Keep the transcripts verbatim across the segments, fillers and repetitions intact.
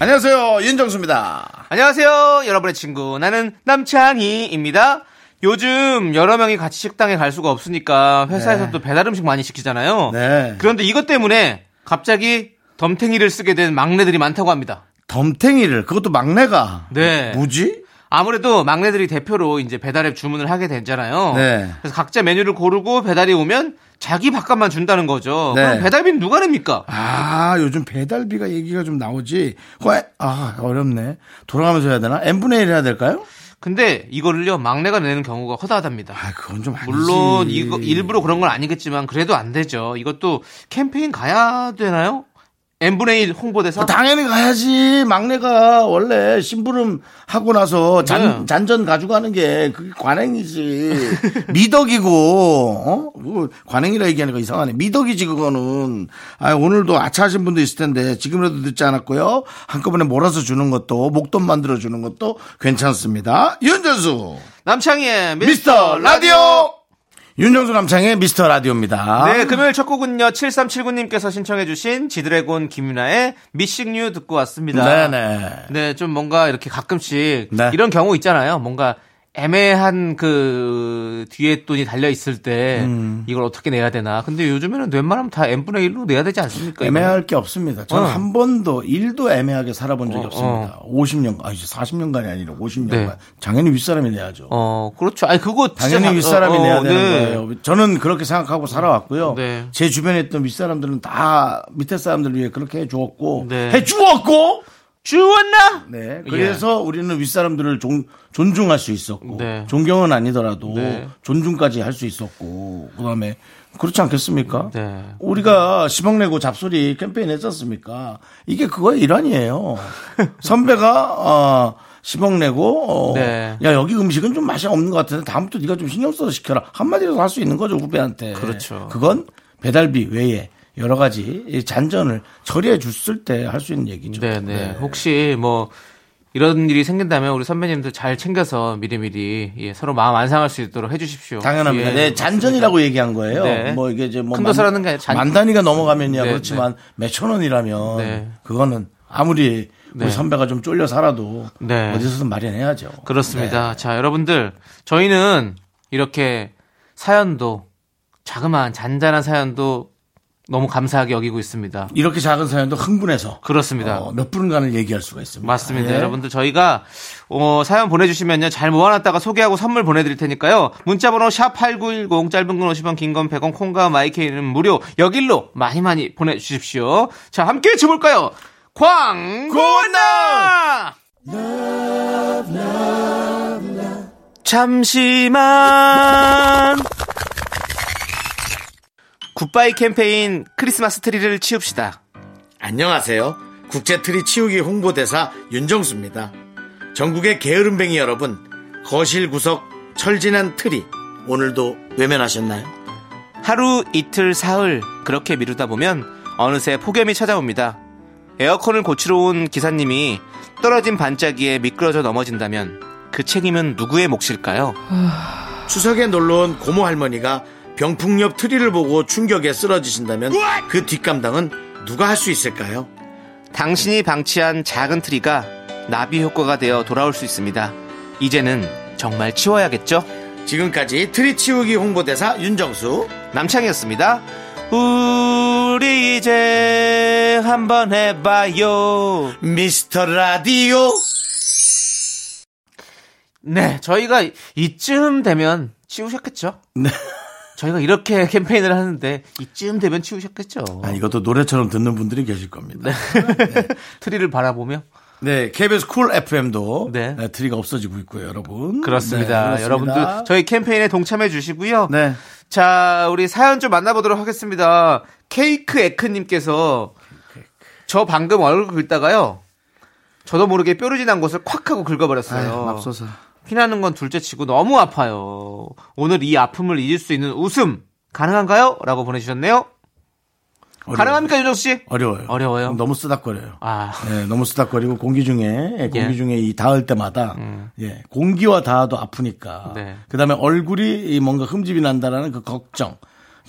안녕하세요, 윤정수입니다. 안녕하세요, 여러분의 친구 나는 남창희입니다. 요즘 여러 명이 같이 식당에 갈 수가 없으니까 회사에서 네. 또 배달 음식 많이 시키잖아요. 네. 그런데 이것 때문에 갑자기 덤탱이를 쓰게 된 막내들이 많다고 합니다. 덤탱이를? 그것도 막내가? 네. 뭐지? 아무래도 막내들이 대표로 이제 배달앱 주문을 하게 되잖아요. 네. 그래서 각자 메뉴를 고르고 배달이 오면 자기 밥값만 준다는 거죠. 네. 그럼 배달비는 누가 냅니까? 아, 요즘 배달비가 얘기가 좀 나오지. 아, 어렵네. 돌아가면서 해야 되나? 엠분의 일 해야 될까요? 근데 이거를요, 막내가 내는 경우가 허다하답니다. 아, 그건 좀 아니지. 물론 이거 일부러 그런 건 아니겠지만 그래도 안 되죠. 이것도 캠페인 가야 되나요? 엠분의 일 홍보대사? 아, 당연히 가야지. 막내가 원래 심부름 하고 나서 잔, 네. 잔전 가져가는 게 그게 관행이지. 미덕이고, 어? 관행이라 얘기하니까 이상하네. 미덕이지, 그거는. 아, 오늘도 아차하신 분도 있을 텐데, 지금이라도 늦지 않았고요. 한꺼번에 몰아서 주는 것도, 목돈 만들어주는 것도 괜찮습니다. 윤정수! 남창희의 미스터 라디오! 라디오. 윤정수 남창의 미스터 라디오입니다. 네, 금요일 첫 곡은요, 칠삼칠구 님께서 신청해주신 지드래곤 김윤아의 미싱뉴 듣고 왔습니다. 네네. 네, 좀 뭔가 이렇게 가끔씩 네. 이런 경우 있잖아요. 뭔가 애매한 그 뒤에 돈이 달려있을 때 음. 이걸 어떻게 내야 되나. 근데 요즘에는 웬만하면 다 엠분의 일로 내야 되지 않습니까? 애매할 이건? 게 없습니다. 저는 어. 한 번도 일도 애매하게 살아본 적이 어, 없습니다. 어. 오십 년, 아, 이제 사십 년간이 아니라 오십 년간. 네. 당연히 윗사람이 내야죠. 어, 그렇죠. 아니, 그거 당연히 다, 윗사람이 어, 어, 내야 되는 네. 거예요. 저는 그렇게 생각하고 살아왔고요. 네. 제 주변에 있던 윗사람들은 다 밑에 사람들 위해 그렇게 해주었고, 네. 해주었고, 주웠나? 네. 그래서 예. 우리는 윗사람들을 존, 존중할 수 있었고, 네. 존경은 아니더라도 네. 존중까지 할 수 있었고, 그 다음에, 그렇지 않겠습니까? 네. 우리가 십억 내고 잡소리 캠페인 했었습니까? 이게 그거의 일환이에요. 선배가, 어, 십억 내고, 어, 네. 야, 여기 음식은 좀 맛이 없는 것 같은데, 다음부터 네가 좀 신경 써서 시켜라. 한마디로 할 수 있는 거죠, 후배한테. 그렇죠. 그건 배달비 외에. 여러 가지 잔전을 처리해 줬을 때 할 수 있는 얘기죠. 네네. 네. 혹시 뭐 이런 일이 생긴다면 우리 선배님들 잘 챙겨서 미리미리 예, 서로 마음 안 상할 수 있도록 해주십시오. 당연합니다. 예, 네, 잔전이라고 얘기한 거예요. 네. 뭐 이게 이제 뭐 큰 도서라는 게 잔... 만 단위가 넘어가면이야 네, 그렇지만 네. 몇천 원이라면 네. 그거는 아무리 우리 네. 선배가 좀 쫄려 살아도 네. 어디서든 마련해야죠. 그렇습니다. 네. 자, 여러분들 저희는 이렇게 사연도 자그마한 잔잔한 사연도 너무 감사하게 여기고 있습니다. 이렇게 작은 사연도 흥분해서 그렇습니다. 어, 몇 분간을 얘기할 수가 있습니다. 맞습니다. 예. 여러분들 저희가 어, 사연 보내주시면요 잘 모아놨다가 소개하고 선물 보내드릴 테니까요. 문자번호 샵팔구일공 짧은 건 오십 원 긴 건 백 원 콩과 마이케이는 무료. 여길로 많이 많이 보내주십시오. 자, 함께 해쳐볼까요? 광고나 잠시만 굿바이 캠페인 크리스마스 트리를 치웁시다. 안녕하세요. 국제 트리 치우기 홍보대사 윤정수입니다. 전국의 게으름뱅이 여러분, 거실 구석 철진한 트리 오늘도 외면하셨나요? 하루 이틀 사흘 그렇게 미루다 보면 어느새 폭염이 찾아옵니다. 에어컨을 고치러 온 기사님이 떨어진 반짝이에 미끄러져 넘어진다면 그 책임은 누구의 몫일까요? 추석에 놀러온 고모 할머니가 병풍 옆 트리를 보고 충격에 쓰러지신다면 그 뒷감당은 누가 할 수 있을까요? 당신이 방치한 작은 트리가 나비 효과가 되어 돌아올 수 있습니다. 이제는 정말 치워야겠죠? 지금까지 트리 치우기 홍보대사 윤정수 남창이었습니다. 우리 이제 한번 해봐요. 미스터 라디오. 네, 저희가 이쯤 되면 치우셨겠죠? 네. 저희가 이렇게 캠페인을 하는데 이쯤 되면 치우셨겠죠. 아, 이것도 노래처럼 듣는 분들이 계실 겁니다. 네. 네. 트리를 바라보며. 네, 케이비에스 쿨 에프엠도 네. 네, 트리가 없어지고 있고요, 여러분. 그렇습니다. 네, 여러분들 저희 캠페인에 동참해 주시고요. 네. 자, 우리 사연 좀 만나보도록 하겠습니다. 케이크 에크님께서 저 방금 얼굴 긁다가요. 저도 모르게 뾰루지 난 곳을 콱 하고 긁어버렸어요. 맙소사. 피나는 건 둘째치고 너무 아파요. 오늘 이 아픔을 잊을 수 있는 웃음 가능한가요? 라고 보내주셨네요. 어려워요. 가능합니까, 윤정수 씨? 어려워요. 어려워요. 너무 쓰닥거려요. 아, 네, 너무 쓰닥거리고 공기 중에 공기 예. 중에 이 닿을 때마다 음. 예, 공기와 닿아도 아프니까. 네. 그다음에 얼굴이 뭔가 흠집이 난다라는 그 걱정.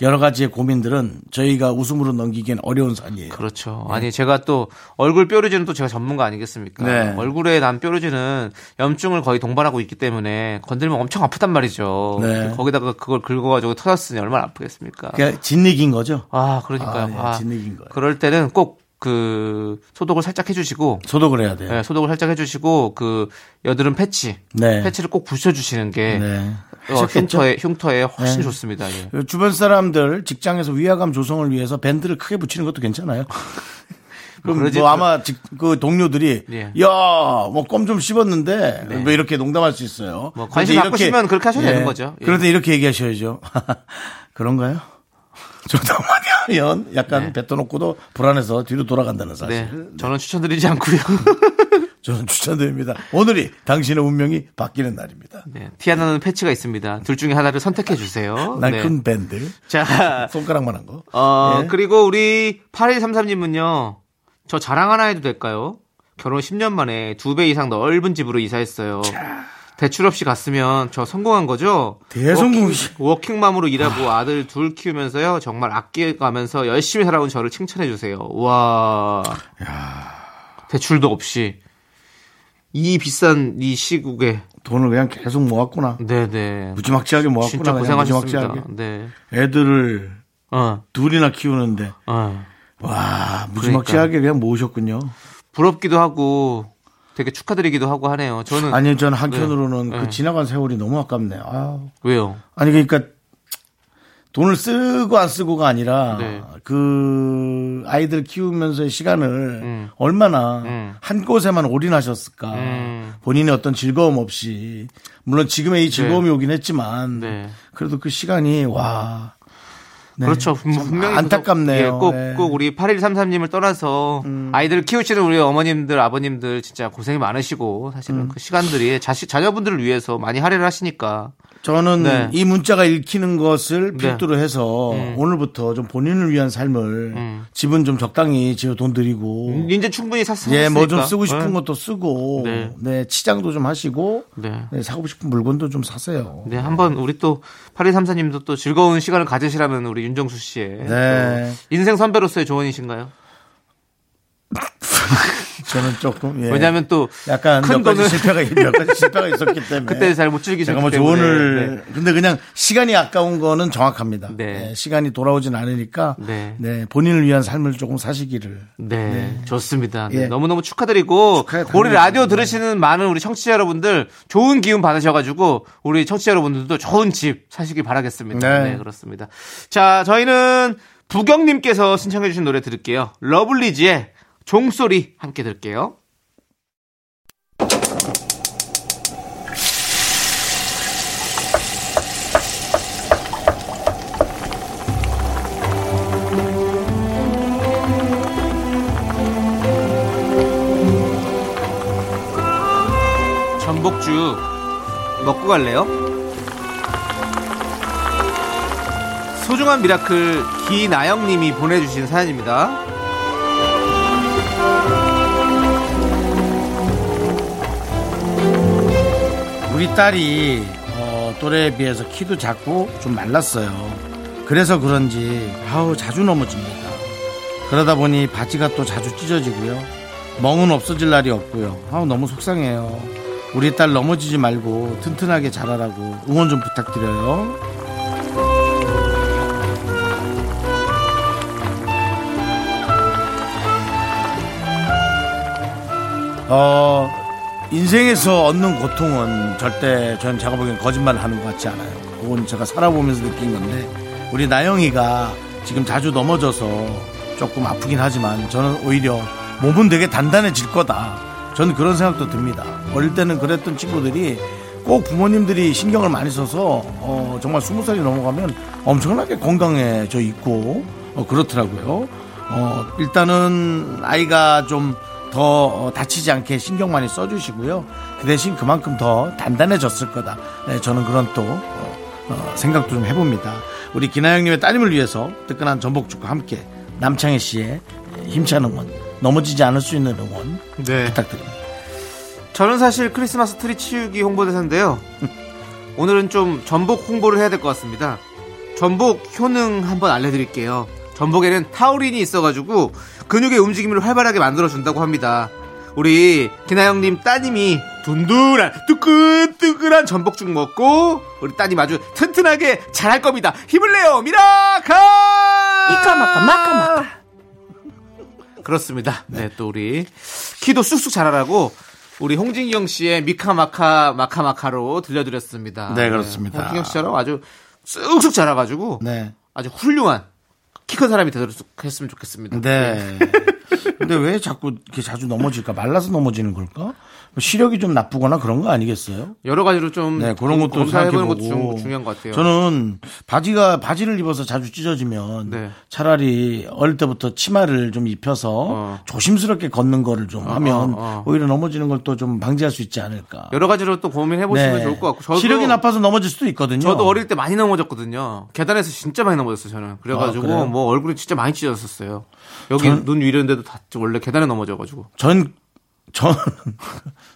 여러 가지의 고민들은 저희가 웃음으로 넘기기엔 어려운 산이에요. 그렇죠. 네. 아니 제가 또 얼굴 뾰루지는 또 제가 전문가 아니겠습니까? 네. 얼굴에 난 뾰루지는 염증을 거의 동반하고 있기 때문에 건들면 엄청 아프단 말이죠. 네. 거기다가 그걸 긁어가지고 터졌으니 얼마나 아프겠습니까? 그러니까 진리긴 거죠. 아 그러니까요. 아, 네. 아, 진리긴 거예요. 그럴 때는 꼭 그 소독을 살짝 해주시고 소독을 해야 돼요. 네, 소독을 살짝 해주시고 그 여드름 패치, 네. 패치를 꼭 붙여주시는 게 네. 어, 흉터에 흉터에 훨씬 네. 좋습니다. 예. 주변 사람들 직장에서 위화감 조성을 위해서 밴드를 크게 붙이는 것도 괜찮아요. 그럼 그러지, 뭐 아마 직, 그 동료들이 예. 야, 뭐 껌 좀 씹었는데 네. 뭐 이렇게 농담할 수 있어요. 뭐 관심 갖고 싶으면 그렇게 하셔도 예. 되는 거죠. 예. 그런데 이렇게 얘기하셔야죠. 그런가요? 저도 많이 하면 약간 네. 뱉어놓고도 불안해서 뒤로 돌아간다는 사실. 네. 저는 추천드리지 않고요. 저는 추천드립니다. 오늘이 당신의 운명이 바뀌는 날입니다. 네. 티아나는 패치가 있습니다. 둘 중에 하나를 선택해 주세요. 난 큰 네. 밴드. 자, 손가락만 한 거. 어, 네. 그리고 우리 팔일삼삼님은요. 저 자랑 하나 해도 될까요? 결혼 십 년 만에 두 배 이상 넓은 집으로 이사했어요. 자. 대출 없이 갔으면 저 성공한 거죠? 대성공. 워킹, 워킹맘으로 일하고 와. 아들 둘 키우면서요. 정말 아껴가면서 열심히 살아온 저를 칭찬해 주세요. 와. 대출도 없이 이 비싼 이 시국에 돈을 그냥 계속 모았구나. 네네. 무지막지하게 모았구나. 진짜 고생하셨습니다. 네. 애들을 어. 둘이나 키우는데 어. 와 무지막지하게 그러니까. 그냥 모으셨군요. 부럽기도 하고. 되게 축하드리기도 하고 하네요. 저는 아니요, 저는 한편으로는 네. 그 지나간 세월이 너무 아깝네요. 아. 왜요? 아니 그러니까 돈을 쓰고 안 쓰고가 아니라 네. 그 아이들 키우면서의 시간을 음. 얼마나 음. 한 곳에만 올인하셨을까. 음. 본인의 어떤 즐거움 없이 물론 지금의 이 즐거움이 네. 오긴 했지만 네. 그래도 그 시간이 와. 네. 그렇죠. 분명히 안타깝네요. 예, 꼭, 네. 꼭 우리 팔일삼삼님을 떠나서 음. 아이들을 키우시는 우리 어머님들, 아버님들 진짜 고생이 많으시고 사실은 음. 그 시간들이 자식, 자녀분들을 위해서 많이 할애를 하시니까. 저는 네. 이 문자가 읽히는 것을 필두로 네. 해서 음. 오늘부터 좀 본인을 위한 삶을 음. 집은 좀 적당히 지어 돈 드리고 이제 충분히 샀으니까 예, 뭐 좀 쓰고 싶은 네. 것도 쓰고 네. 네, 치장도 좀 하시고 네. 네, 사고 싶은 물건도 좀 사세요. 네, 한번 우리 또 팔일삼사님도 또 즐거운 시간을 가지시라면 우리 윤정수 씨의 네. 인생 선배로서의 조언이신가요? 저는 조금 예. 왜냐하면 또 약간 큰 몇 가지 실패가 몇 가지 실패가 있었기 때문에 그때 잘 못 즐기셨기 뭐 때문에 조언을 네. 근데 그냥 시간이 아까운 거는 정확합니다. 네. 네. 시간이 돌아오진 않으니까 네. 네. 본인을 위한 삶을 조금 사시기를 네, 네. 좋습니다. 네. 네. 너무너무 축하드리고 우리 라디오 네. 들으시는 많은 우리 청취자 여러분들 좋은 기운 받으셔가지고 우리 청취자 여러분들도 좋은 집 사시길 바라겠습니다. 네, 네 그렇습니다. 자 저희는 부경님께서 신청해 주신 노래 들을게요. 러블리즈의 종소리 함께 들을게요. 전복죽 먹고 갈래요? 소중한 미라클 기나영님이 보내주신 사연입니다. 우리 딸이 어, 또래에 비해서 키도 작고 좀 말랐어요. 그래서 그런지 아우 자주 넘어집니다. 그러다 보니 바지가 또 자주 찢어지고요. 멍은 없어질 날이 없고요. 아우 너무 속상해요. 우리 딸 넘어지지 말고 튼튼하게 자라라고 응원 좀 부탁드려요. 어... 인생에서 얻는 고통은 절대 저는 제가 보기엔 거짓말 하는 것 같지 않아요. 그건 제가 살아보면서 느낀 건데 우리 나영이가 지금 자주 넘어져서 조금 아프긴 하지만 저는 오히려 몸은 되게 단단해질 거다. 저는 그런 생각도 듭니다. 어릴 때는 그랬던 친구들이 꼭 부모님들이 신경을 많이 써서 어, 정말 스무 살이 넘어가면 엄청나게 건강해져 있고 어, 그렇더라고요. 어, 일단은 아이가 좀 더 다치지 않게 신경 많이 써주시고요. 그 대신 그만큼 더 단단해졌을 거다. 네, 저는 그런 또 어, 어, 생각도 좀 해봅니다. 우리 기나 형님의 따님을 위해서 뜨끈한 전복죽과 함께 남창희 씨의 힘찬 응원, 넘어지지 않을 수 있는 응원 네. 부탁드립니다. 저는 사실 크리스마스 트리 치우기 홍보대사인데요. 오늘은 좀 전복 홍보를 해야 될 것 같습니다. 전복 효능 한번 알려드릴게요. 전복에는 타우린이 있어가지고 근육의 움직임을 활발하게 만들어준다고 합니다. 우리 기나 형님 따님이 둔둔한 뜨끈뜨끈한 전복죽 먹고 우리 따님 아주 튼튼하게 잘할 겁니다. 힘을 내요 미라카 이까마까 마카마카. 그렇습니다. 네, 또 우리 키도 쑥쑥 자라라고 우리 홍진경 씨의 미카마카 마카마카로 들려드렸습니다. 네 그렇습니다. 네, 홍진경 씨처럼 아주 쑥쑥 자라가지고 네. 아주 훌륭한 키 큰 사람이 되도록 했으면 좋겠습니다. 네. 근데 왜 자꾸 이렇게 자주 넘어질까? 말라서 넘어지는 걸까? 시력이 좀 나쁘거나 그런 거 아니겠어요? 여러 가지로 좀 네, 그런 것도 생각해보는 것도 중, 중요한 것 같아요. 저는 바지가 바지를 입어서 자주 찢어지면 네. 차라리 어릴 때부터 치마를 좀 입혀서 어. 조심스럽게 걷는 거를 좀 어, 하면 어, 어. 오히려 넘어지는 걸 또 좀 방지할 수 있지 않을까? 여러 가지로 또 고민해 보시면 네. 좋을 것 같고 저도, 시력이 나빠서 넘어질 수도 있거든요. 저도 어릴 때 많이 넘어졌거든요. 계단에서 진짜 많이 넘어졌어요. 저는 그래가지고 아, 뭐 얼굴이 진짜 많이 찢어졌었어요. 여기 전, 눈 위로인데도 다 원래 계단에 넘어져가지고 전 저는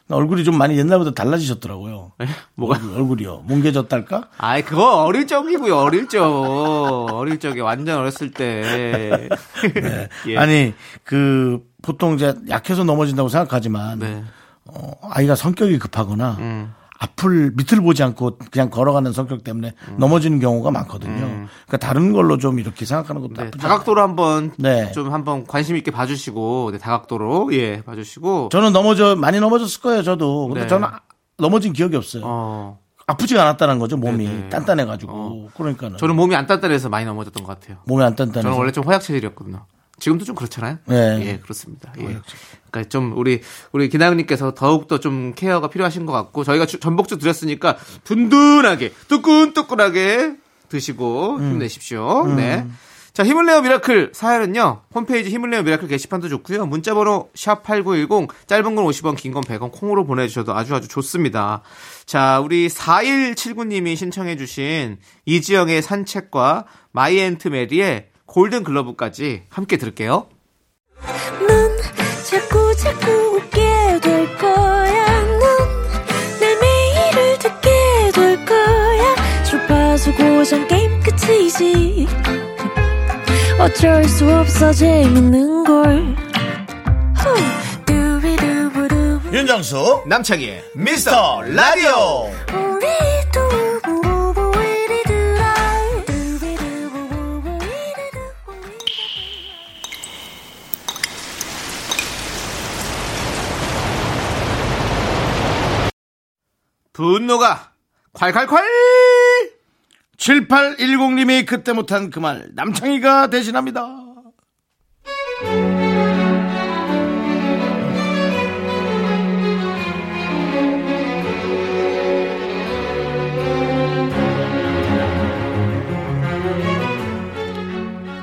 얼굴이 좀 많이 옛날보다 달라지셨더라고요. 에? 뭐가 얼굴, 얼굴이요? 뭉개졌달까? 아이 그거 어릴 적이고요. 어릴 적 어릴 적에 완전 어렸을 때. 네. 예. 아니 그 보통 이제 약해서 넘어진다고 생각하지만 네. 어, 아이가 성격이 급하거나 음. 앞을 밑을 보지 않고 그냥 걸어가는 성격 때문에 음. 넘어지는 경우가 많거든요. 음. 그러니까 다른 걸로 좀 이렇게 생각하는 것도 네, 나쁘지 않아요. 다각도로 한번 네. 좀 한번 관심 있게 봐주시고 네, 다각도로 예 봐주시고. 저는 넘어져 많이 넘어졌을 거예요. 저도 근데 네. 저는 넘어진 기억이 없어요. 어. 아프지가 않았다는 거죠. 몸이 네네. 단단해가지고 어. 그러니까는. 저는 몸이 안 단단해서 많이 넘어졌던 것 같아요. 몸이 안 단단해서. 저는 원래 좀 허약 체질이었거든요. 지금도 좀 그렇잖아요. 네, 예, 그렇습니다. 예. 그러니까 좀 우리 우리 기나님께서 더욱 더 좀 케어가 필요하신 것 같고 저희가 전복죽 드렸으니까 든든하게 뜨끈뜨끈하게 드시고 음. 힘내십시오. 음. 네. 자, 힘을 내요 미라클 사연은요 홈페이지 힘을 내요 미라클 게시판도 좋고요 문자번호 샵 팔구일공 짧은 건 오십 원 긴 건 백 원 콩으로 보내주셔도 아주 아주 좋습니다. 자 우리 사일칠구 님이 신청해 주신 이지영의 산책과 마이 앤트 메리의 골든 글러브까지 함께 들을게요. 넌 자꾸 자꾸 웃게 될 거야. 넌 내 매일을 듣게 될 거야. 주파수 고정 게임 끝이지. 어쩔 수 없어 재밌는 걸. 윤정수 남창희 미스터 라디오. 분노가 콸콸콸. 칠팔일공 님이 그때 못한 그 말 남창희가 대신합니다.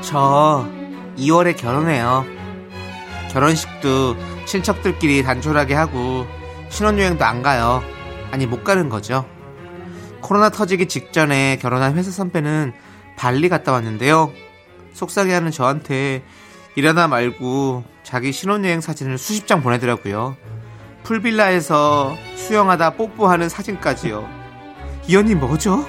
저 이월에 결혼해요. 결혼식도 친척들끼리 단촐하게 하고 신혼여행도 안 가요. 아니 못 가는 거죠. 코로나 터지기 직전에 결혼한 회사 선배는 발리 갔다 왔는데요. 속상해하는 저한테 일하다 말고 자기 신혼여행 사진을 수십 장 보내더라고요. 풀빌라에서 수영하다 뽀뽀하는 사진까지요. 이 언니 뭐죠?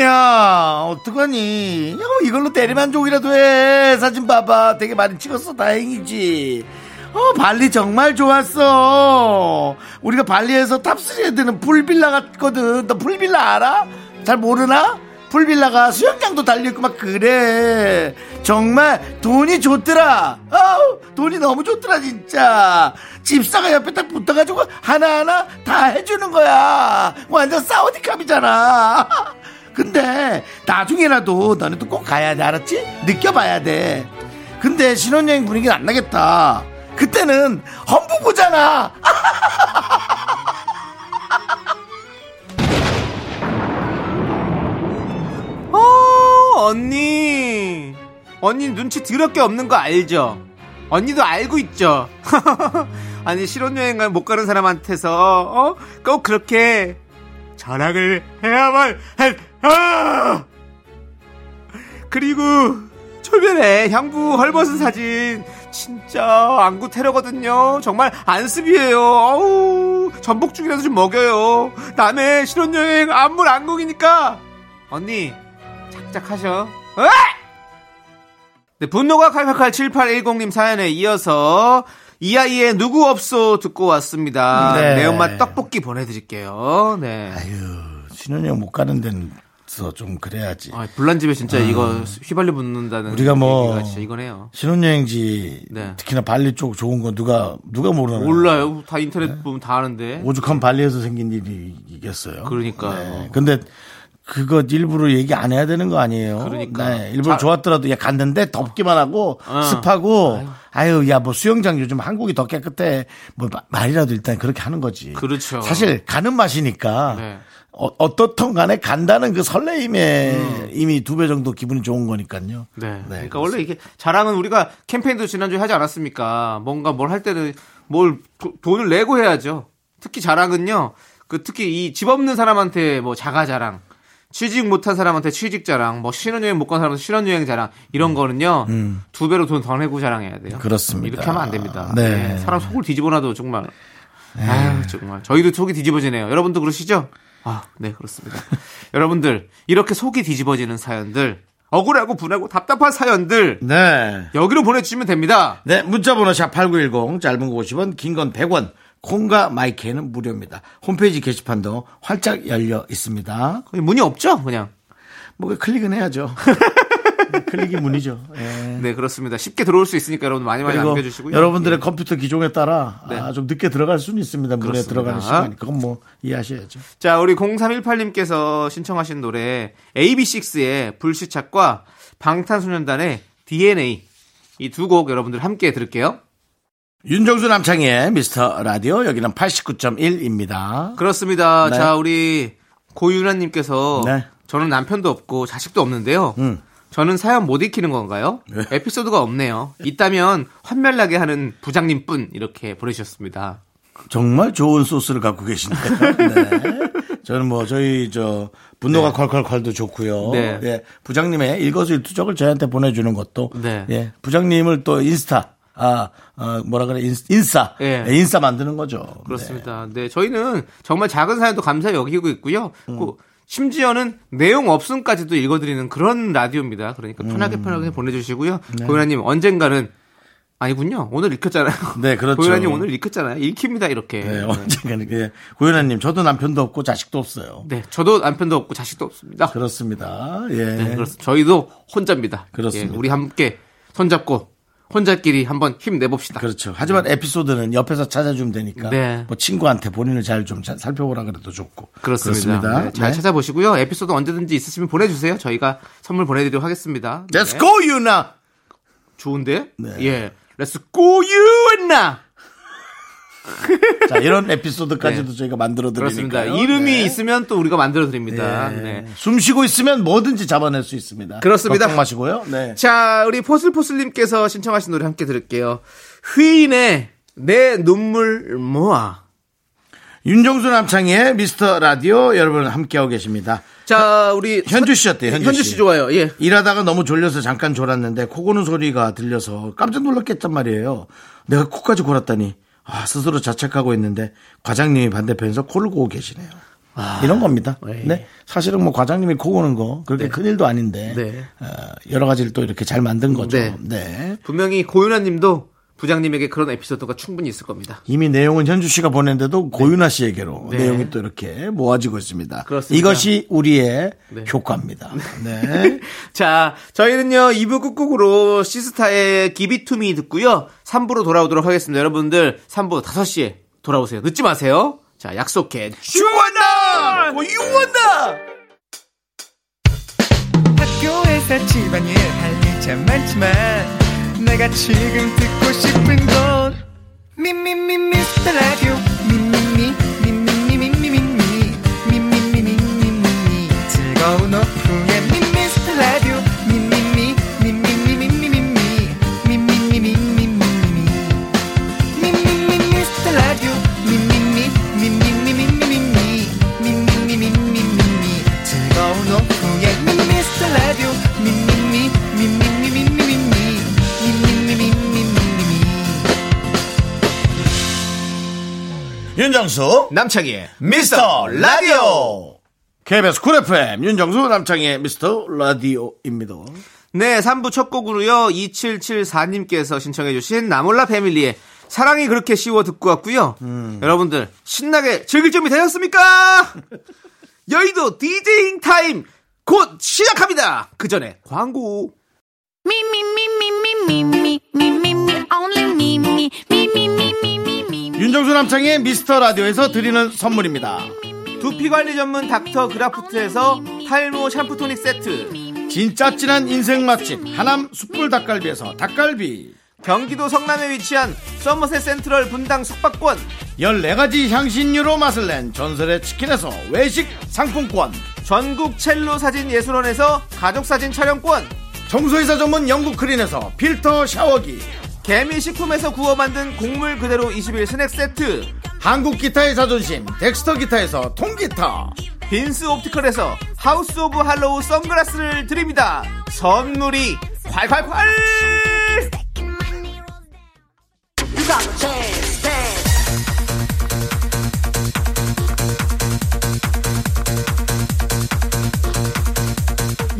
야 어떡하니. 야, 이걸로 대리만족이라도 해. 사진 봐봐. 되게 많이 찍었어. 다행이지. 어 발리 정말 좋았어. 우리가 발리에서 탑쓰리에 드는 풀빌라 갔거든. 너 풀빌라 알아? 잘 모르나? 풀빌라가 수영장도 달려있고 막 그래. 정말 돈이 좋더라. 어우 돈이 너무 좋더라 진짜. 집사가 옆에 딱 붙어가지고 하나하나 다 해주는 거야. 완전 사우디캅이잖아. 근데 나중에라도 너네도 꼭 가야 돼. 알았지? 느껴봐야 돼. 근데 신혼여행 분위기는 안 나겠다. 그때는 헌부부잖아. 어, 언니 언니 눈치 드럽게 없는 거 알죠? 언니도 알고 있죠? 아니 실혼여행을 못 가는 사람한테서 어? 꼭 그렇게 자랑을 해야만 할. 아! 그리고 초면에 향부 헐벗은 사진 진짜 안구 테러거든요. 정말 안습이에요. 어우, 전복죽이라도 좀 먹여요. 남의 실혼여행 안물 안국이니까 언니 착착하셔. 네, 분노가 칼칼칼 칠팔일공님 사연에 이어서 이아이의 누구 없소 듣고 왔습니다. 네. 매운맛 떡볶이 보내드릴게요. 네. 아유, 신혼여행 못 가는 데는 좀 그래야지. 아, 불난집에 진짜 어. 이거 휘발유 붙는다는. 우리가 뭐 진짜 이거네요. 신혼여행지 네. 특히나 발리 쪽 좋은 거 누가 누가 모르나요? 몰라요. 다 인터넷 네? 보면 다 아는데. 오죽한 발리에서 생긴 일이겠어요. 그러니까. 네. 근데 그거 일부러 얘기 안 해야 되는 거 아니에요? 그러니까. 네, 일부러 자, 좋았더라도 야 갔는데 덥기만 하고 어. 습하고 아유, 아유 야 뭐 수영장 요즘 한국이 더 깨끗해 뭐 마, 말이라도 일단 그렇게 하는 거지. 그렇죠. 사실 가는 맛이니까. 네. 어, 어떻든 간에 간다는 그 설레임에 음. 이미 두 배 정도 기분이 좋은 거니까요. 네. 네 그러니까 그렇습니다. 원래 이게 자랑은 우리가 캠페인도 지난주에 하지 않았습니까? 뭔가 뭘 할 때는 뭘 도, 돈을 내고 해야죠. 특히 자랑은요. 그 특히 이 집 없는 사람한테 뭐 자가 자랑, 취직 못한 사람한테 취직 자랑, 뭐 신혼여행 못 간 사람한테 신혼여행 자랑 이런 거는요. 음. 두 배로 돈 더 내고 자랑해야 돼요. 그렇습니다. 이렇게 하면 안 됩니다. 네. 네. 사람 속을 뒤집어놔도 정말. 아유, 정말. 저희도 속이 뒤집어지네요. 여러분도 그러시죠? 아, 네, 그렇습니다. 여러분들, 이렇게 속이 뒤집어지는 사연들, 억울하고 분하고 답답한 사연들, 네. 여기로 보내주시면 됩니다. 네, 문자번호 샵팔구일공, 짧은 거 오십 원, 긴 건 백 원, 콩과 마이크는 무료입니다. 홈페이지 게시판도 활짝 열려 있습니다. 문이 없죠, 그냥? 뭐, 클릭은 해야죠. 클릭이 문이죠. 네. 네, 그렇습니다. 쉽게 들어올 수 있으니까 여러분 많이 많이 남겨주시고요. 여러분들의 네. 컴퓨터 기종에 따라 네. 아, 좀 늦게 들어갈 수는 있습니다. 문에 들어가는 시간이. 그건 뭐 이해하셔야죠. 자, 우리 공삼일팔님께서 신청하신 노래 에이비식스의 불시착과 방탄소년단의 디엔에이 이 두 곡 여러분들 함께 들을게요. 윤정수 남창희의 미스터 라디오 여기는 팔십구 점 일입니다. 그렇습니다. 네. 자, 우리 고유라님께서 네. 저는 남편도 없고 자식도 없는데요. 음. 저는 사연 못 익히는 건가요? 네. 에피소드가 없네요. 있다면 환멸나게 하는 부장님뿐 이렇게 보내주셨습니다. 정말 좋은 소스를 갖고 계신데요. 네. 저는 뭐 저희 저 분노가 네. 콸콸콸도 좋고요. 네. 예. 부장님의 일거수일투족을 저희한테 보내주는 것도 네. 예. 부장님을 또 인스타 아, 어, 뭐라 그래 인싸 네. 네. 인싸 만드는 거죠. 그렇습니다. 네. 네. 저희는 정말 작은 사연도 감사히 여기고 있고요. 음. 그, 심지어는 내용 없음까지도 읽어드리는 그런 라디오입니다. 그러니까 편하게 음. 편하게 보내주시고요. 네. 고현아님 언젠가는 아니군요. 오늘 읽혔잖아요. 네, 그렇죠. 고현아님 오늘 읽혔잖아요. 읽힙니다 이렇게. 네, 네. 언젠가는 예. 고현아님 저도 남편도 없고 자식도 없어요. 네, 저도 남편도 없고 자식도 없습니다. 그렇습니다. 예, 네, 그렇습니다. 저희도 혼자입니다. 그렇습니다. 예, 우리 함께 손잡고. 혼자끼리 한번 힘내봅시다. 그렇죠. 하지만 네. 에피소드는 옆에서 찾아주면 되니까 네. 뭐 친구한테 본인을 잘 좀 살펴보라 그래도 좋고. 그렇습니다. 그렇습니다. 네. 잘 네. 찾아보시고요. 에피소드 언제든지 있으시면 보내주세요. 저희가 선물 보내드리도록 하겠습니다. 네. Let's go, 유나! 좋은데요? 네. 예. Let's go, 유나! 자, 이런 에피소드까지도 네. 저희가 만들어드리니까 이름이 네. 있으면 또 우리가 만들어드립니다. 네. 네. 숨쉬고 있으면 뭐든지 잡아낼 수 있습니다. 그렇습니다. 걱정 마시고요. 네. 자, 우리 포슬포슬님께서 신청하신 노래 함께 들을게요. 희네 내 눈물 모아. 윤정수 남창희의 미스터 라디오 여러분 함께하고 계십니다. 자, 우리 현주 씨였대요. 현주, 현주 씨 좋아요. 예. 일하다가 너무 졸려서 잠깐 졸았는데 코 고는 소리가 들려서 깜짝 놀랐겠단 말이에요. 내가 코까지 골았다니. 아, 스스로 자책하고 있는데 과장님이 반대편에서 코를 고고 계시네요. 아, 이런 겁니다. 에이. 네, 사실은 뭐 과장님이 코 고는 거 그렇게 네. 큰 일도 아닌데 네. 어, 여러 가지를 또 이렇게 잘 만든 거죠. 네. 네. 분명히 고윤아님도 부장님에게 그런 에피소드가 충분히 있을 겁니다. 이미 내용은 현주 씨가 보냈는데도 고윤아 씨에게로 네. 내용이 또 이렇게 모아지고 있습니다. 그렇습니다. 이것이 우리의 네. 효과입니다. 네. 자, 저희는요 이 부 끝곡으로 시스타의 기비투미 듣고요. 삼 부로 돌아오도록 하겠습니다. 여러분들 삼 부 다섯 시에 돌아오세요. 늦지 마세요. 자, 약속해. 주원아! 고유원아! 학교에서 집안일 할 일 참 많지만 내가 지금 듣고 싶은 건 미미미 미스터 라디오 미미미 미미미 미미미 미미미 미미미 즐거운 오픈의 미스터 라디오 윤정수 남창희의 미스터라디오. 케이비에스 쿨 에프엠 윤정수 남창희의 미스터라디오입니다. 네, 삼 부 첫 곡으로요 이칠칠사님께서 신청해 주신 나몰라 패밀리의 사랑이 그렇게 쉬워 듣고 왔고요. 음. 여러분들 신나게 즐길 준비 되셨습니까? 여의도 디제잉 타임 곧 시작합니다. 그 전에 광고. 윤정수 남창의 미스터라디오에서 드리는 선물입니다. 두피관리 전문 닥터 그라프트에서 탈모 샴푸 토닉 세트, 진짜 진한 인생 맛집 하남 숯불 닭갈비에서 닭갈비, 경기도 성남에 위치한 서머셋 센트럴 분당 숙박권, 열네 가지 향신료로 맛을 낸 전설의 치킨에서 외식 상품권, 전국 첼로 사진 예술원에서 가족사진 촬영권, 청소이사 전문 영국 크린에서 필터 샤워기, 개미식품에서 구워 만든 곡물 그대로 이십일 스낵 세트, 한국 기타의 자존심 덱스터 기타에서 통기타, 빈스 옵티컬에서 하우스 오브 할로우 선글라스를 드립니다. 선물이 콸콸콸.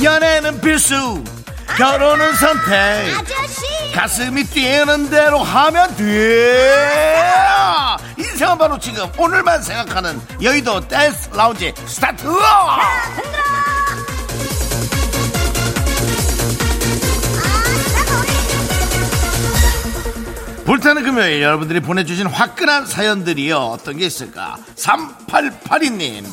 연애는 필수, 결혼은 선택. 아저씨. 가슴이 뛰는 대로 하면 돼. 인생은 바로 지금, 오늘만 생각하는 여의도 댄스 라운지 스타트. 불타는 금요일 여러분들이 보내주신 화끈한 사연들이요, 어떤 게 있을까. 삼팔팔이님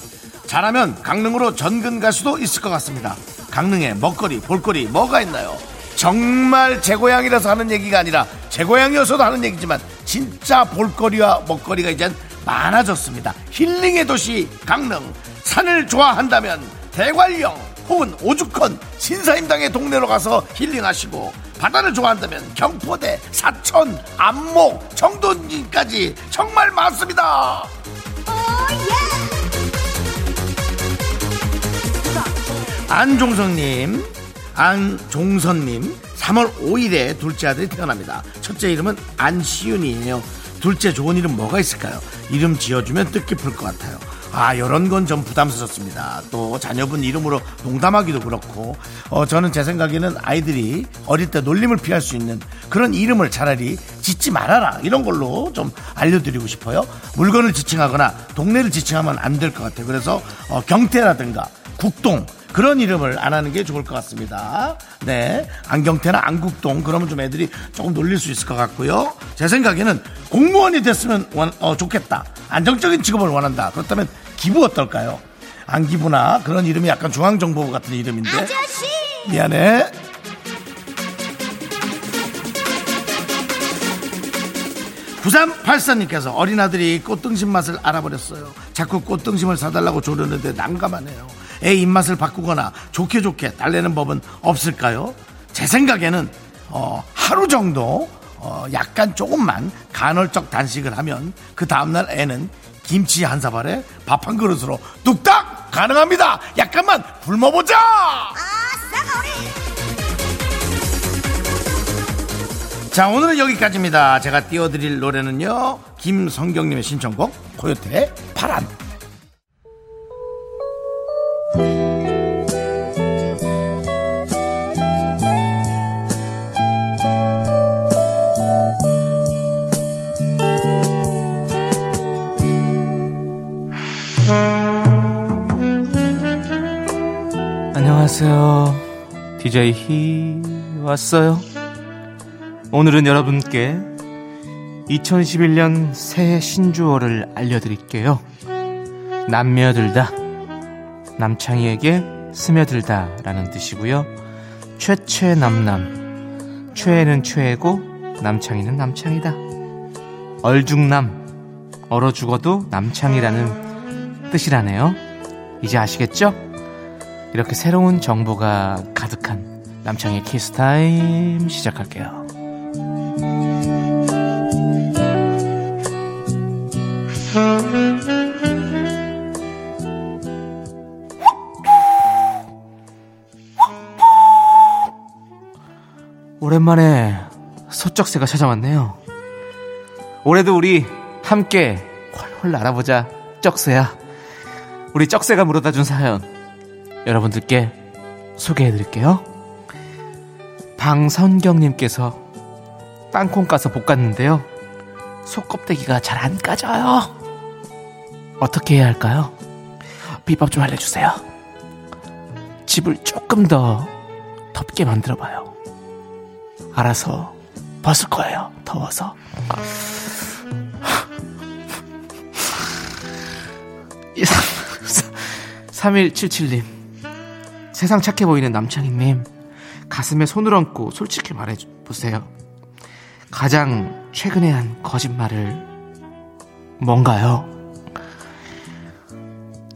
잘하면 강릉으로 전근 갈 수도 있을 것 같습니다. 강릉에 먹거리 볼거리 뭐가 있나요? 정말 제 고향이라서 하는 얘기가 아니라, 제 고향이어서도 하는 얘기지만 진짜 볼거리와 먹거리가 이젠 많아졌습니다. 힐링의 도시 강릉, 산을 좋아한다면 대관령 혹은 오죽헌 신사임당의 동네로 가서 힐링하시고, 바다를 좋아한다면 경포대, 사천, 안목, 정동진까지 정말 많습니다. 안종선님, 안종선님 삼월 오일에 둘째 아들이 태어납니다. 첫째 이름은 안시윤이에요. 둘째 좋은 이름 뭐가 있을까요? 이름 지어주면 뜻깊을 것 같아요. 아, 이런 건 좀 부담스럽습니다. 또 자녀분 이름으로 농담하기도 그렇고, 어, 저는 제 생각에는 아이들이 어릴 때 놀림을 피할 수 있는 그런 이름을 차라리 짓지 말아라, 이런 걸로 좀 알려드리고 싶어요. 물건을 지칭하거나 동네를 지칭하면 안 될 것 같아요. 그래서 어, 경태라든가 국동, 그런 이름을 안 하는 게 좋을 것 같습니다. 네, 안경태나 안국동, 그러면 좀 애들이 조금 놀릴 수 있을 것 같고요. 제 생각에는 공무원이 됐으면 원, 어, 좋겠다. 안정적인 직업을 원한다. 그렇다면 기부 어떨까요? 안기부나 그런 이름이 약간 중앙정보부 같은 이름인데. 아저씨! 미안해. 구삼팔사님께서 어린아들이 꽃등심 맛을 알아버렸어요. 자꾸 꽃등심을 사달라고 조르는데 난감하네요. 애 입맛을 바꾸거나 좋게 좋게 달래는 법은 없을까요? 제 생각에는 어, 하루 정도 어, 약간 조금만 간헐적 단식을 하면 그 다음날 애는 김치 한 사발에 밥 한 그릇으로 뚝딱 가능합니다. 약간만 굶어보자. 아, 자, 오늘은 여기까지입니다. 제가 띄워드릴 노래는요, 김성경님의 신청곡 고요태의 파란. 안녕하세요, 디제이 희 왔어요. 오늘은 여러분께 이천십일년 새해 신조어를 알려드릴게요. 남며들다, 남창희에게 스며들다라는 뜻이고요. 최최남남, 최애는 최애고 남창희는 남창이다. 얼죽남, 얼어 죽어도 남창이라는 뜻이라네요. 이제 아시겠죠? 이렇게 새로운 정보가 가득한 남창희 키스타임 시작할게요. 오랜만에 소쩍새가 찾아왔네요. 올해도 우리 함께 콜라 홀 알아보자 쩍새야. 우리 쩍새가 물어다준 사연 여러분들께 소개해드릴게요. 방선경님께서 땅콩 까서 볶았는데요, 속껍데기가 잘 안 까져요. 어떻게 해야 할까요? 비법 좀 알려주세요. 집을 조금 더 덥게 만들어봐요. 알아서 벗을 거예요, 더워서. 삼일칠칠님 세상 착해 보이는 남창희님, 가슴에 손을 얹고 솔직히 말해보세요. 가장 최근에 한 거짓말을 뭔가요?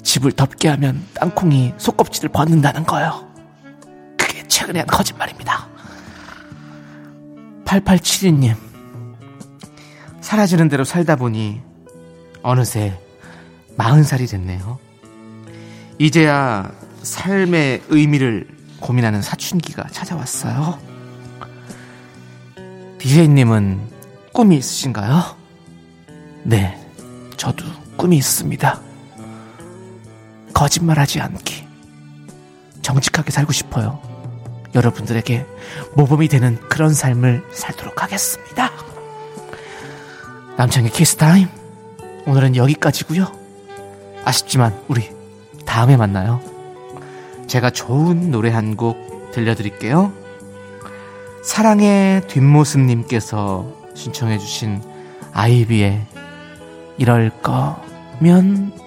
집을 덮게 하면 땅콩이 속껍질을 벗는다는 거예요. 그게 최근에 한 거짓말입니다. 팔팔칠이님 사라지는 대로 살다 보니 어느새 마흔 살이 됐네요. 이제야 삶의 의미를 고민하는 사춘기가 찾아왔어요. 디제이님은 꿈이 있으신가요? 네, 저도 꿈이 있습니다. 거짓말하지 않기, 정직하게 살고 싶어요. 여러분들에게 모범이 되는 그런 삶을 살도록 하겠습니다. 남창의 키스타임 오늘은 여기까지고요. 아쉽지만 우리 다음에 만나요. 제가 좋은 노래 한 곡 들려드릴게요. 사랑의 뒷모습님께서 신청해 주신 아이비의 이럴 거면.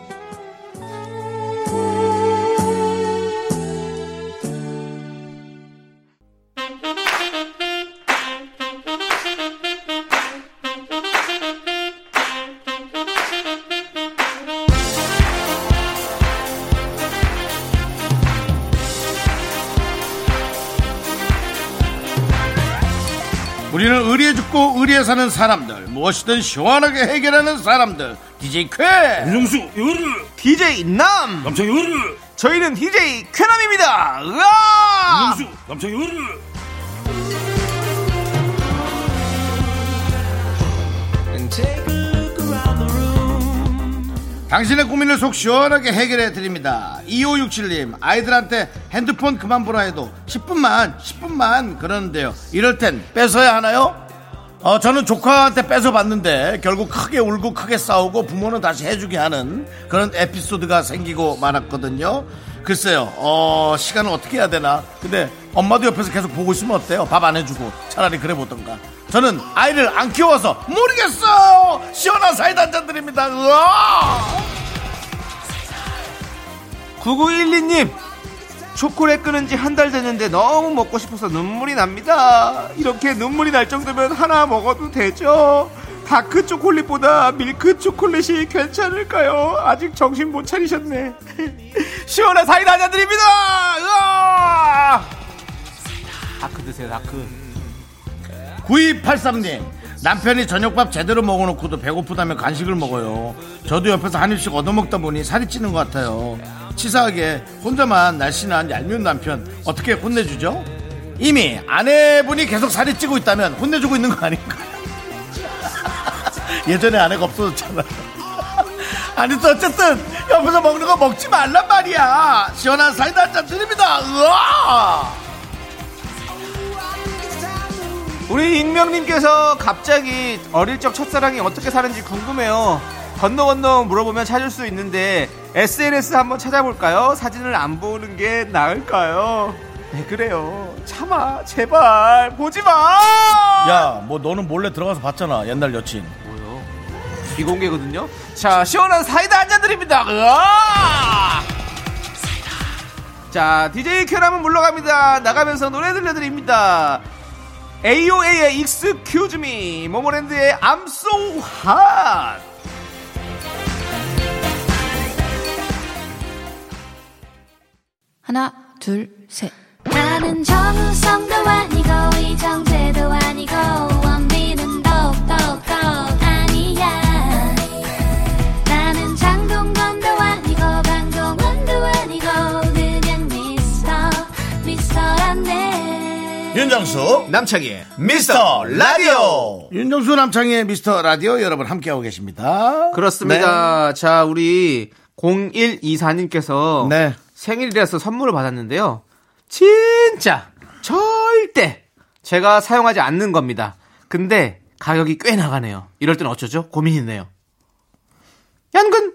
우리는 의리에 죽고 의리에 사는 사람들, 무엇이든 시원하게 해결하는 사람들. 디제이 쾌 윤정수 요르, 디제이 남 남창희 요르. 저희는 디제이 쾌남입니다. 으아! 윤정수 남창희 요르. 당신의 고민을 속 시원하게 해결해드립니다. 이오육칠님 아이들한테 핸드폰 그만 보라 해도 십 분만 십 분만 그러는데요, 이럴 땐 뺏어야 하나요? 어, 저는 조카한테 뺏어봤는데 결국 크게 울고 크게 싸우고 부모는 다시 해주게 하는 그런 에피소드가 생기고 많았거든요. 글쎄요, 어, 시간은 어떻게 해야 되나. 근데 엄마도 옆에서 계속 보고 있으면 어때요? 밥 안 해주고 차라리 그래 보던가. 저는 아이를 안 키워서 모르겠어. 시원한 사이다 한잔 드립니다. 구구일이님 초콜릿 끊은 지 한 달 됐는데 너무 먹고 싶어서 눈물이 납니다. 이렇게 눈물이 날 정도면 하나 먹어도 되죠? 다크 초콜릿보다 밀크 초콜릿이 괜찮을까요? 아직 정신 못 차리셨네. 시원한 사이다 한잔 드립니다. 으아! 다크 드세요, 다크. 구이팔삼님 남편이 저녁밥 제대로 먹어놓고도 배고프다며 간식을 먹어요. 저도 옆에서 한 입씩 얻어먹다 보니 살이 찌는 것 같아요. 치사하게 혼자만 날씬한 얄미운 남편 어떻게 혼내주죠? 이미 아내분이 계속 살이 찌고 있다면 혼내주고 있는 거 아닌가요? 예전에 아내가 없어졌잖아요. 아니 또 어쨌든 옆에서 먹는 거 먹지 말란 말이야. 시원한 사이다 한잔 드립니다. 으아! 우리 익명님께서 갑자기 어릴 적 첫사랑이 어떻게 사는지 궁금해요. 건너 건너 물어보면 찾을 수 있는데 에스엔에스 한번 찾아볼까요? 사진을 안 보는 게 나을까요? 네, 그래요. 참아, 제발 보지마. 야, 뭐 너는 몰래 들어가서 봤잖아, 옛날 여친. 뭐요? 비공개거든요. 자, 시원한 사이다 한잔 드립니다. 으아! 자, 디제이 큐라면 물러갑니다. 나가면서 노래 들려드립니다. 에이오에이의 Excuse Me, 모모랜드의 I'm So Hot. 하나 둘 셋. 나는 정우성도 아니고 이정재도 아니고 원빈은 더욱더 아니야. 나는 장동건도 아니고 방종원도 아니고 그냥 미스터 미스터란데. 윤정수 남창희의 미스터 라디오. 윤정수 남창희의 미스터 라디오 여러분 함께하고 계십니다. 그렇습니다. 네. 자, 우리 공일이사님께서 네. 생일이라서 선물을 받았는데요, 진짜 절대 제가 사용하지 않는 겁니다. 근데 가격이 꽤 나가네요. 이럴 땐 어쩌죠? 고민이네요. 연근!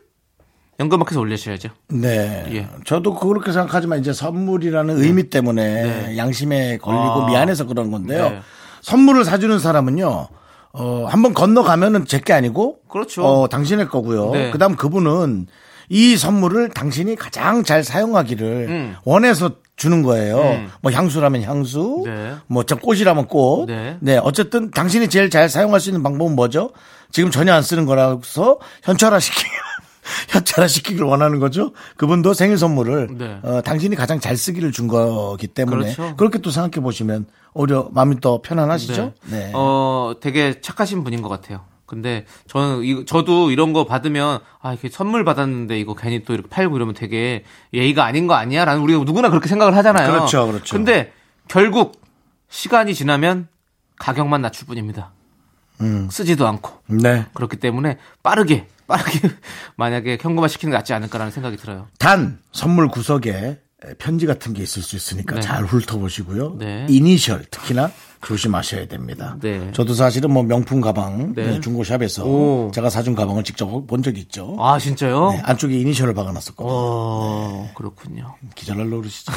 연금마켓에서 올려주셔야죠. 네. 예. 저도 그렇게 생각하지만 이제 선물이라는 네. 의미 때문에 네. 양심에 걸리고 아. 미안해서 그런 건데요. 네. 선물을 사주는 사람은요, 어, 한번 건너가면은 제게 아니고. 그렇죠. 어, 당신의 거고요. 네. 그 다음 그분은 이 선물을 당신이 가장 잘 사용하기를 음. 원해서 주는 거예요. 음. 뭐 향수라면 향수, 네. 뭐 저 꽃이라면 꽃. 네. 네, 어쨌든 당신이 제일 잘 사용할 수 있는 방법은 뭐죠? 지금 전혀 안 쓰는 거라서 현찰화 시키기, 현찰화 시키기를 원하는 거죠. 그분도 생일 선물을 네. 어, 당신이 가장 잘 쓰기를 준 거기 때문에 그렇죠. 그렇게 또 생각해 보시면 오히려 마음이 더 편안하시죠. 네. 네. 어, 되게 착하신 분인 것 같아요. 근데 저는 이, 저도 이런 거 받으면 아 이렇게 선물 받았는데 이거 괜히 또 이렇게 팔고 이러면 되게 예의가 아닌 거 아니야? 라는 우리가 누구나 그렇게 생각을 하잖아요. 그렇죠, 그렇죠. 근데 결국 시간이 지나면 가격만 낮출 뿐입니다. 음. 쓰지도 않고. 네. 그렇기 때문에 빠르게 빠르게 만약에 현금화 시키는 게 낫지 않을까라는 생각이 들어요. 단 선물 구석에 편지 같은 게 있을 수 있으니까 네. 잘 훑어보시고요. 네. 이니셜 특히나 조심하셔야 됩니다. 네. 저도 사실은 뭐 명품 가방 네. 중고샵에서 오. 제가 사준 가방을 직접 본 적이 있죠. 아 진짜요? 네, 안쪽에 이니셜을 박아놨었거든요. 네. 그렇군요. 기절할 노릇이죠.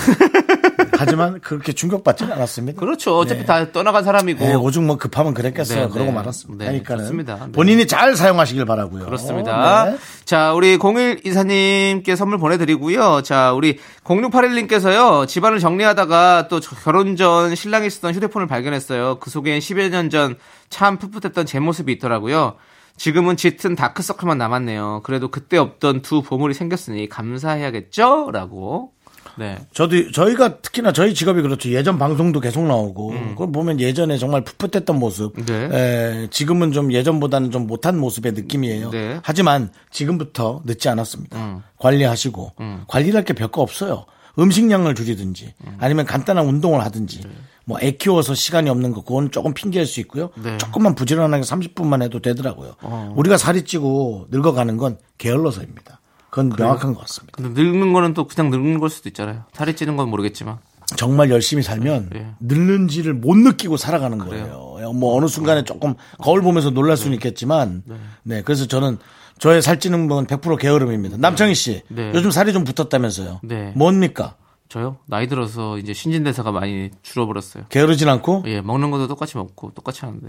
하지만 그렇게 충격받지는 않았습니다. 그렇죠. 어차피 네. 다 떠나간 사람이고. 네, 오죽 뭐 급하면 그랬겠어요. 네, 그러고 네. 말았습니다. 네, 그러니까 본인이 잘 사용하시길 바라고요. 그렇습니다. 네. 자, 우리 공일이사님께 선물 보내드리고요. 자, 우리 공육팔일님께서요. 집안을 정리하다가 또 결혼 전 신랑이 쓰던 휴대폰을 발견했어요. 그 속엔 십여 년 전 참 풋풋했던 제 모습이 있더라고요. 지금은 짙은 다크서클만 남았네요. 그래도 그때 없던 두 보물이 생겼으니 감사해야겠죠? 라고. 네. 저도, 저희가 특히나 저희 직업이 그렇죠. 예전 방송도 계속 나오고, 음. 그걸 보면 예전에 정말 풋풋했던 모습, 네. 에, 지금은 좀 예전보다는 좀 못한 모습의 느낌이에요. 네. 하지만 지금부터 늦지 않았습니다. 음. 관리하시고, 음. 관리할 게 별거 없어요. 음식량을 줄이든지, 음. 아니면 간단한 운동을 하든지, 네. 뭐 애 키워서 시간이 없는 거, 그건 조금 핑계일 수 있고요. 네. 조금만 부지런하게 삼십 분만 해도 되더라고요. 어. 우리가 살이 찌고 늙어가는 건 게을러서입니다. 그건 그래요? 명확한 것 같습니다. 근데 늙는 거는 또 그냥 늙는 걸 수도 있잖아요. 살이 찌는 건 모르겠지만. 정말 열심히 살면 네, 네. 늙는지를 못 느끼고 살아가는 그래요. 거예요. 뭐 어느 순간에 조금 거울 보면서 놀랄 네. 수는 있겠지만, 네. 네. 그래서 저는 저의 살찌는 건 백 퍼센트 게으름입니다. 남창희 씨, 네. 요즘 살이 좀 붙었다면서요. 네. 뭡니까? 저요? 나이 들어서 이제 신진대사가 많이 줄어버렸어요. 게으르진 않고? 예, 먹는 것도 똑같이 먹고 똑같이 하는데.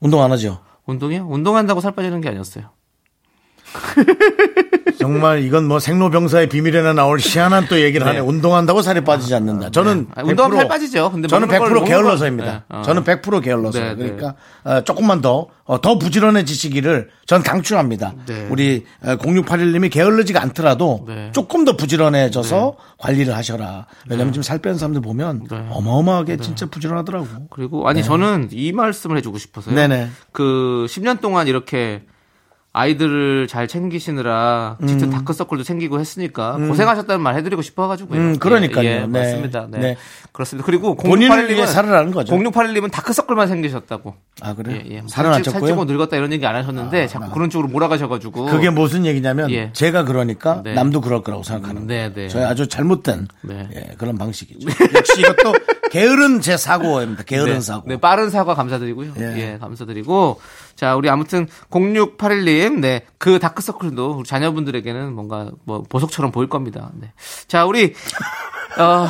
운동 안 하죠? 운동이요? 운동한다고 살 빠지는 게 아니었어요. 정말 이건 뭐 생로병사의 비밀에나 나올 희한한 또 얘기를 네. 하네. 운동한다고 살이 빠지지 않는다. 저는 네. 운동하면 살 빠지죠. 근데 저는 백 퍼센트 게을러서입니다. 네. 어. 저는 백 퍼센트 게을러서. 네, 그러니까 네. 조금만 더 더 부지런해지시기를 저는 강추합니다. 네. 우리 공육팔일님이 게을러지가 않더라도 네. 조금 더 부지런해져서 네. 관리를 하셔라. 왜냐하면 네. 지금 살 빼는 사람들 보면 네. 어마어마하게 네. 진짜 부지런하더라고. 그리고 아니 네. 저는 이 말씀을 해주고 싶어서요. 네네. 그 십 년 동안 이렇게 아이들을 잘 챙기시느라 짙은 음. 다크서클도 생기고 했으니까 음. 고생하셨다는 말 해드리고 싶어가지고요. 음, 그러니까요. 예, 예, 네. 맞습니다. 네. 네. 그렇습니다. 그리고 공육팔일님은 살아나는 거죠. 공육팔일님은 다크서클만 생기셨다고. 아 그래요? 예, 예. 살아났고요. 살찌고 늙었다 이런 얘기 안 하셨는데 아, 자꾸 아. 그런 쪽으로 몰아가셔가지고. 그게 무슨 얘기냐면 예. 제가 그러니까 네. 남도 그럴 거라고 생각하는 거예요. 네, 네. 저희 아주 잘못된 네. 예, 그런 방식이죠. 역시 이것도 게으른 제 사고입니다. 게으른 네. 사고. 네, 빠른 사과 감사드리고요. 예, 예 감사드리고. 자, 우리 아무튼 공육팔일님, 네, 그 다크서클도 우리 자녀분들에게는 뭔가 뭐 보석처럼 보일 겁니다. 네. 자, 우리 어,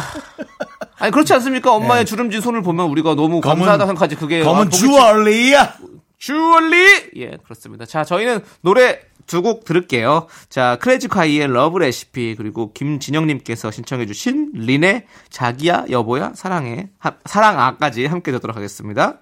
아니 그렇지 않습니까? 엄마의 네. 주름진 손을 보면 우리가 너무 검은, 감사하다고 생각하지. 그게 검은 주얼리야. 주얼리. 예, 그렇습니다. 자, 저희는 노래 두 곡 들을게요. 자, 크레지콰이의 러브 레시피 그리고 김진영님께서 신청해주신 린의 자기야 여보야 사랑해 하, 사랑아까지 함께 듣도록 하겠습니다.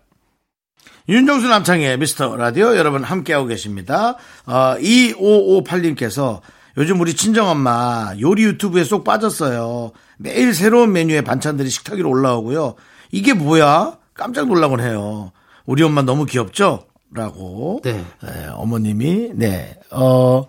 윤정수 남창의 미스터 라디오 여러분 함께하고 계십니다. 어, 이오오팔님께서 요즘 우리 친정엄마 요리 유튜브에 쏙 빠졌어요. 매일 새로운 메뉴의 반찬들이 식탁 위로 올라오고요. 이게 뭐야? 깜짝 놀라곤 해요. 우리 엄마 너무 귀엽죠? 라고 네. 네, 어머님이 네 어,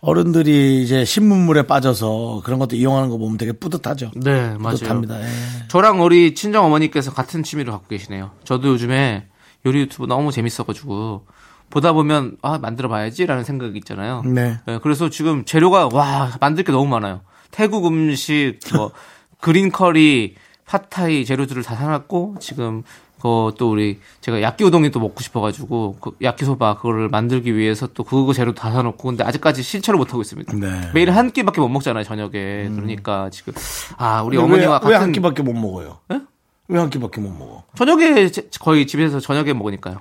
어른들이 이제 신문물에 빠져서 그런 것도 이용하는 거 보면 되게 뿌듯하죠. 네, 뿌듯합니다. 맞아요. 예. 저랑 우리 친정 어머니께서 같은 취미를 갖고 계시네요. 저도 요즘에 요리 유튜브 너무 재밌어가지고 보다 보면 아 만들어봐야지라는 생각이 있잖아요. 네. 네 그래서 지금 재료가 와 만들 게 너무 많아요. 태국 음식, 뭐 그린 커리, 팟타이 재료들을 다 사놨고 지금. 어, 또 우리 제가 야끼 우동이 또 먹고 싶어가지고 그 야끼 소바 그거를 만들기 위해서 또 그거 재료 다 사놓고 근데 아직까지 실천을 못 하고 있습니다. 네. 매일 한 끼밖에 못 먹잖아요 저녁에. 음. 그러니까 지금 아 우리 어머니와 같은 왜 한 끼밖에 못 먹어요? 네? 왜 한 끼밖에 못 먹어? 저녁에 제, 거의 집에서 저녁에 먹으니까요.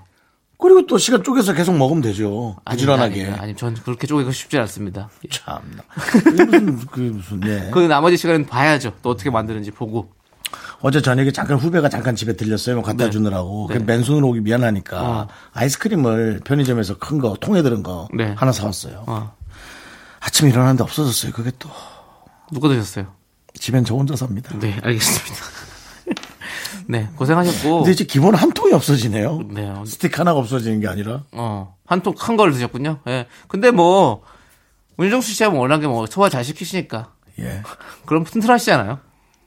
그리고 또 시간 쪼개서 계속 먹으면 되죠. 부지런하게. 아니, 전 그렇게 쪼개고 싶지 않습니다. 참나. 그 무슨 네. 그 나머지 시간은 봐야죠. 또 어떻게 만드는지 보고. 어제 저녁에 잠깐 후배가 잠깐 집에 들렸어요. 갖다 네. 주느라고. 네. 맨손으로 오기 미안하니까 어. 아이스크림을 편의점에서 큰 거, 통에 들은 거 네. 하나 사왔어요. 어. 아침에 일어났는데 없어졌어요. 그게 또. 누가 드셨어요? 집엔 저 혼자 삽니다. 네, 알겠습니다. 네, 고생하셨고. 근데 이제 기본 한 통이 없어지네요. 네. 스틱 하나가 없어지는 게 아니라. 어, 한 통 큰 걸 드셨군요. 예. 네. 근데 뭐, 윤정수 씨하고 워낙에 뭐 소화 잘 시키시니까. 예. 그럼 튼튼하시잖아요.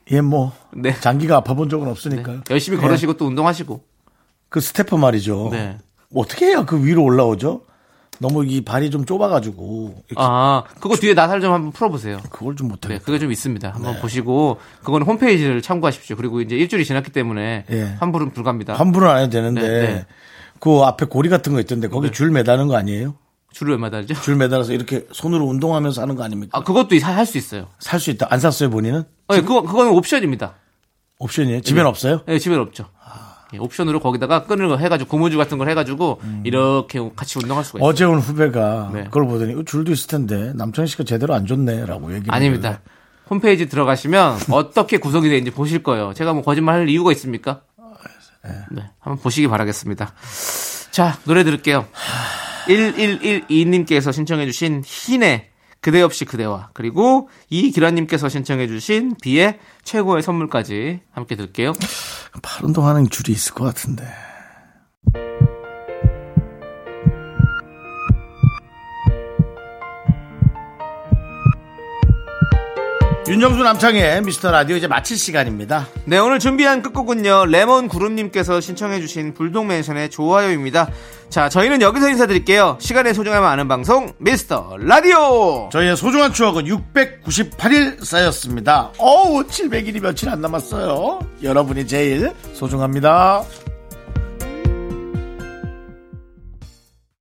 예, 뭐 네. 장기가 아파본 적은 없으니까요. 네. 열심히 걸으시고 예. 또 운동하시고. 그 스태프 말이죠. 네. 어떻게 해야 그 위로 올라오죠? 너무 이 발이 좀 좁아가지고. 아, 그거 주... 뒤에 나사를 좀 한번 풀어보세요. 그걸 좀 못해요. 네, 그게 좀 있습니다. 한번 네. 보시고 그건 홈페이지를 참고하십시오. 그리고 이제 일주일이 지났기 때문에 예. 환불은 불가합니다. 환불은 안 해도 되는데 네, 네. 그 앞에 고리 같은 거 있던데 거기 네. 줄 매다는 거 아니에요? 줄을 왜 매달죠? 줄 매달아서 이렇게 손으로 운동하면서 하는 거 아닙니까? 아, 그것도 할 수 있어요. 살 수 있다. 안 샀어요, 본인은? 네, 그거, 그건 옵션입니다. 옵션이에요? 집엔 네. 없어요? 네, 집엔 없죠. 아... 네, 옵션으로 거기다가 끈을 해가지고, 고무줄 같은 걸 해가지고, 음... 이렇게 같이 운동할 수가 있어요. 어제 온 후배가 네. 그걸 보더니, 줄도 있을 텐데, 남창희 씨가 제대로 안 줬네. 라고 얘기를. 아닙니다. 했는데. 홈페이지 들어가시면 어떻게 구성이 되는지 보실 거예요. 제가 뭐 거짓말 할 이유가 있습니까? 네. 네. 한번 보시기 바라겠습니다. 자, 노래 들을게요. 천백십이 님께서 신청해주신 희네 그대 없이 그대와 그리고 이기란님께서 신청해주신 비의 최고의 선물까지 함께 들게요. 팔 운동하는 줄이 있을 것 같은데. 윤정수 남창의 미스터라디오 이제 마칠 시간입니다. 네, 오늘 준비한 끝곡은요 레몬구름님께서 신청해주신 불독맨션의 좋아요입니다. 자, 저희는 여기서 인사드릴게요. 시간의 소중함을 아는 방송 미스터라디오, 저희의 소중한 추억은 육백구십팔 일 쌓였습니다. 어우 칠백 일이 며칠 안 남았어요. 여러분이 제일 소중합니다.